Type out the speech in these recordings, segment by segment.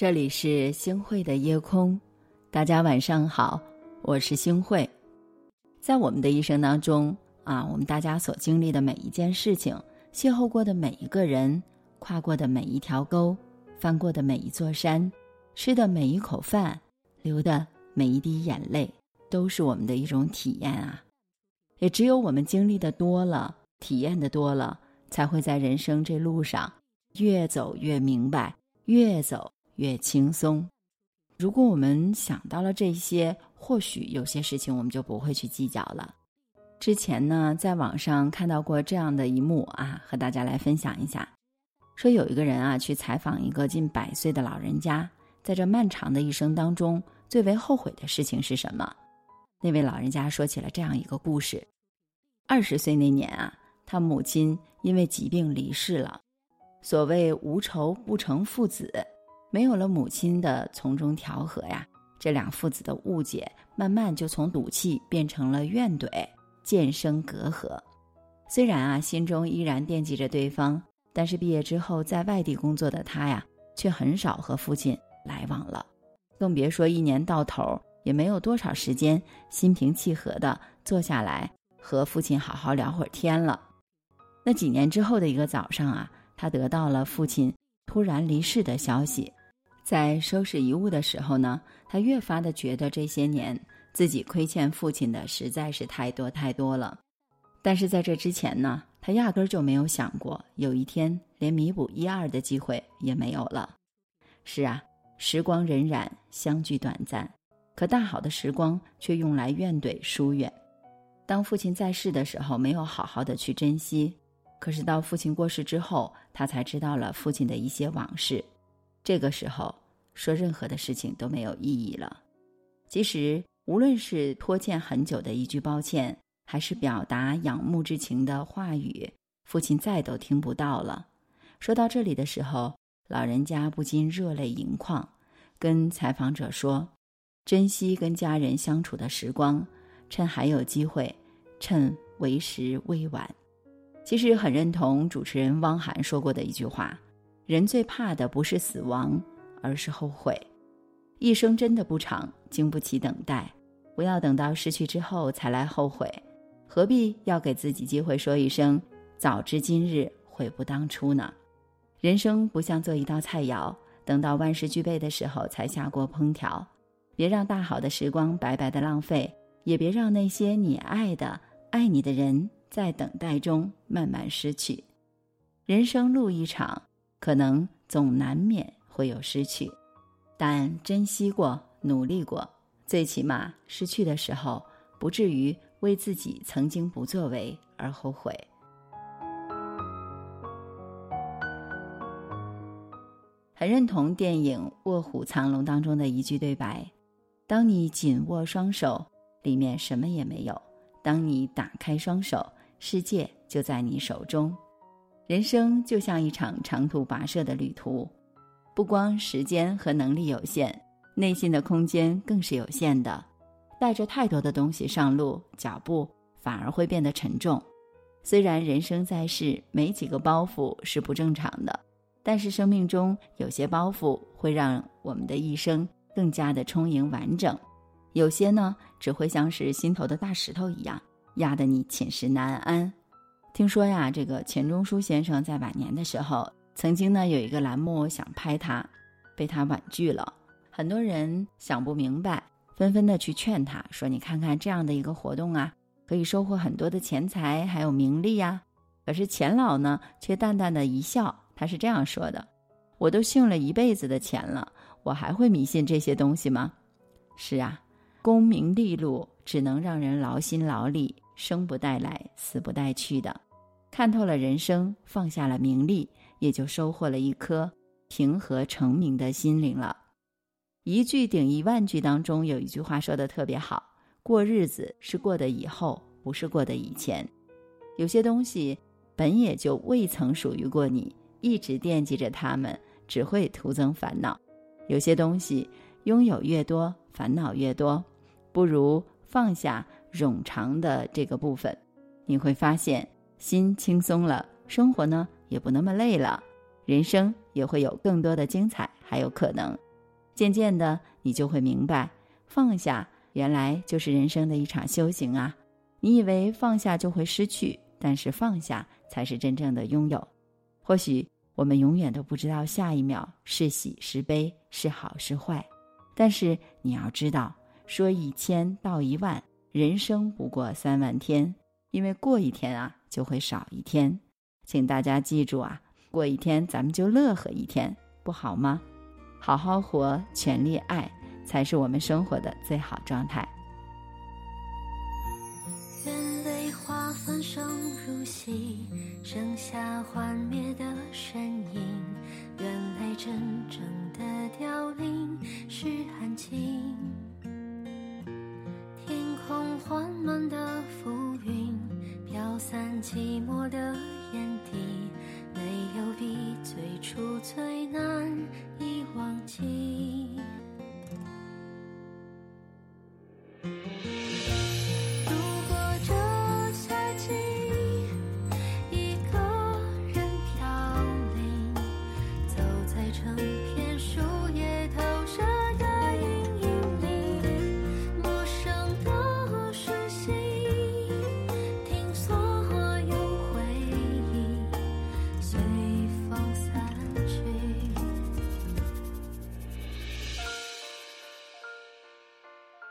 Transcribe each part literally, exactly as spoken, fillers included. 这里是星慧的夜空，大家晚上好，我是星慧。在我们的一生当中啊，我们大家所经历的每一件事情，邂逅过的每一个人，跨过的每一条沟，翻过的每一座山，吃的每一口饭，流的每一滴眼泪，都是我们的一种体验啊。也只有我们经历的多了，体验的多了，才会在人生这路上越走越明白，越走越轻松。如果我们想到了这些，或许有些事情我们就不会去计较了。之前呢，在网上看到过这样的一幕啊，和大家来分享一下。说有一个人啊，去采访一个近百岁的老人家，在这漫长的一生当中，最为后悔的事情是什么？那位老人家说起了这样一个故事。二十岁那年啊，他母亲因为疾病离世了。所谓无仇不成父子，没有了母亲的从中调和呀，这两父子的误解慢慢就从赌气变成了怨怼，渐生隔阂。虽然啊，心中依然惦记着对方，但是毕业之后在外地工作的他呀，却很少和父亲来往了，更别说一年到头也没有多少时间心平气和地坐下来和父亲好好聊会儿天了。那几年之后的一个早上啊，他得到了父亲突然离世的消息。在收拾遗物的时候呢，他越发的觉得这些年自己亏欠父亲的实在是太多太多了。但是在这之前呢，他压根儿就没有想过有一天连弥补一二的机会也没有了。是啊，时光荏苒，相聚短暂，可大好的时光却用来怨怼疏远。当父亲在世的时候没有好好的去珍惜，可是到父亲过世之后，他才知道了父亲的一些往事。这个时候说任何的事情都没有意义了。其实无论是拖欠很久的一句抱歉，还是表达仰慕之情的话语，父亲再都听不到了。说到这里的时候，老人家不禁热泪盈眶，跟采访者说，珍惜跟家人相处的时光，趁还有机会，趁为时未晚。其实很认同主持人汪涵说过的一句话，人最怕的不是死亡，而是后悔。一生真的不长，经不起等待，不要等到失去之后才来后悔。何必要给自己机会说一声，早知今日悔不当初呢？人生不像做一道菜肴，等到万事俱备的时候才下锅烹调。别让大好的时光白白的浪费，也别让那些你爱的、爱你的人在等待中慢慢失去。人生路一场，可能总难免会有失去，但珍惜过，努力过，最起码失去的时候不至于为自己曾经不作为而后悔。很认同电影《卧虎藏龙》当中的一句对白，当你紧握双手，里面什么也没有，当你打开双手，世界就在你手中。人生就像一场长途跋涉的旅途，不光时间和能力有限，内心的空间更是有限的。带着太多的东西上路，脚步反而会变得沉重。虽然人生在世，没几个包袱是不正常的，但是生命中有些包袱会让我们的一生更加的充盈完整，有些呢只会像是心头的大石头一样，压得你寝食难安。听说呀，这个钱钟书先生在晚年的时候，曾经呢有一个栏目想拍他，被他婉拒了。很多人想不明白，纷纷的去劝他说，你看看这样的一个活动啊，可以收获很多的钱财还有名利啊。可是钱老呢却淡淡的一笑，他是这样说的，我都信了一辈子的钱了，我还会迷信这些东西吗？是啊，功名利禄只能让人劳心劳力，生不带来死不带去的。看透了人生，放下了名利，也就收获了一颗平和澄明的心灵了。一句顶一万句当中有一句话说得特别好，过日子是过得以后，不是过得以前。有些东西本也就未曾属于过你，一直惦记着它们，只会徒增烦恼。有些东西拥有越多，烦恼越多，不如放下冗长的这个部分，你会发现心轻松了，生活呢也不那么累了，人生也会有更多的精彩还有可能。渐渐的，你就会明白，放下原来就是人生的一场修行啊。你以为放下就会失去，但是放下才是真正的拥有。或许我们永远都不知道下一秒是喜是悲，是好是坏，但是你要知道，说一千道一万，人生不过三万天，因为过一天啊，就会少一天。请大家记住啊，过一天咱们就乐呵一天，不好吗？好好活，全力爱，才是我们生活的最好状态。愿泪花翻生如昔，剩下幻灭的身影。原来真正的凋零是安静。天空缓慢的浮云，飘散寂寞的眼底。没有比最初最难以忘记。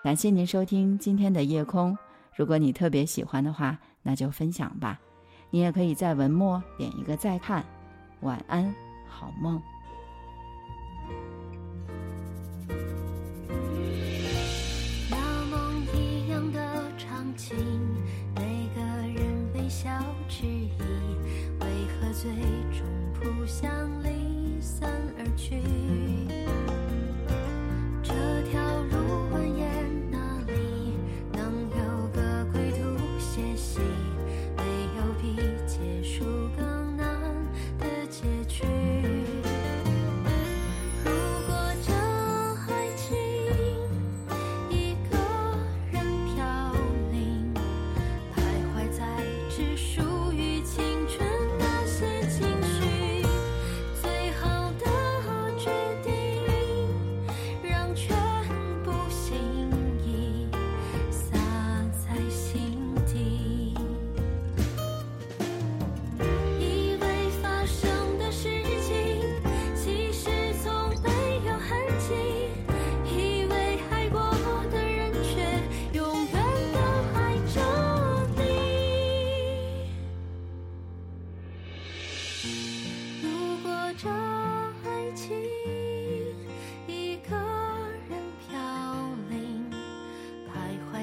感谢您收听今天的夜空，如果你特别喜欢的话，那就分享吧。你也可以在文末点一个再看。晚安，好梦。那梦一样的场景，每个人微笑迟疑，为何最终不想离散而去？这条路蜿蜒。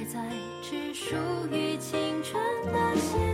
在只属于青春的心。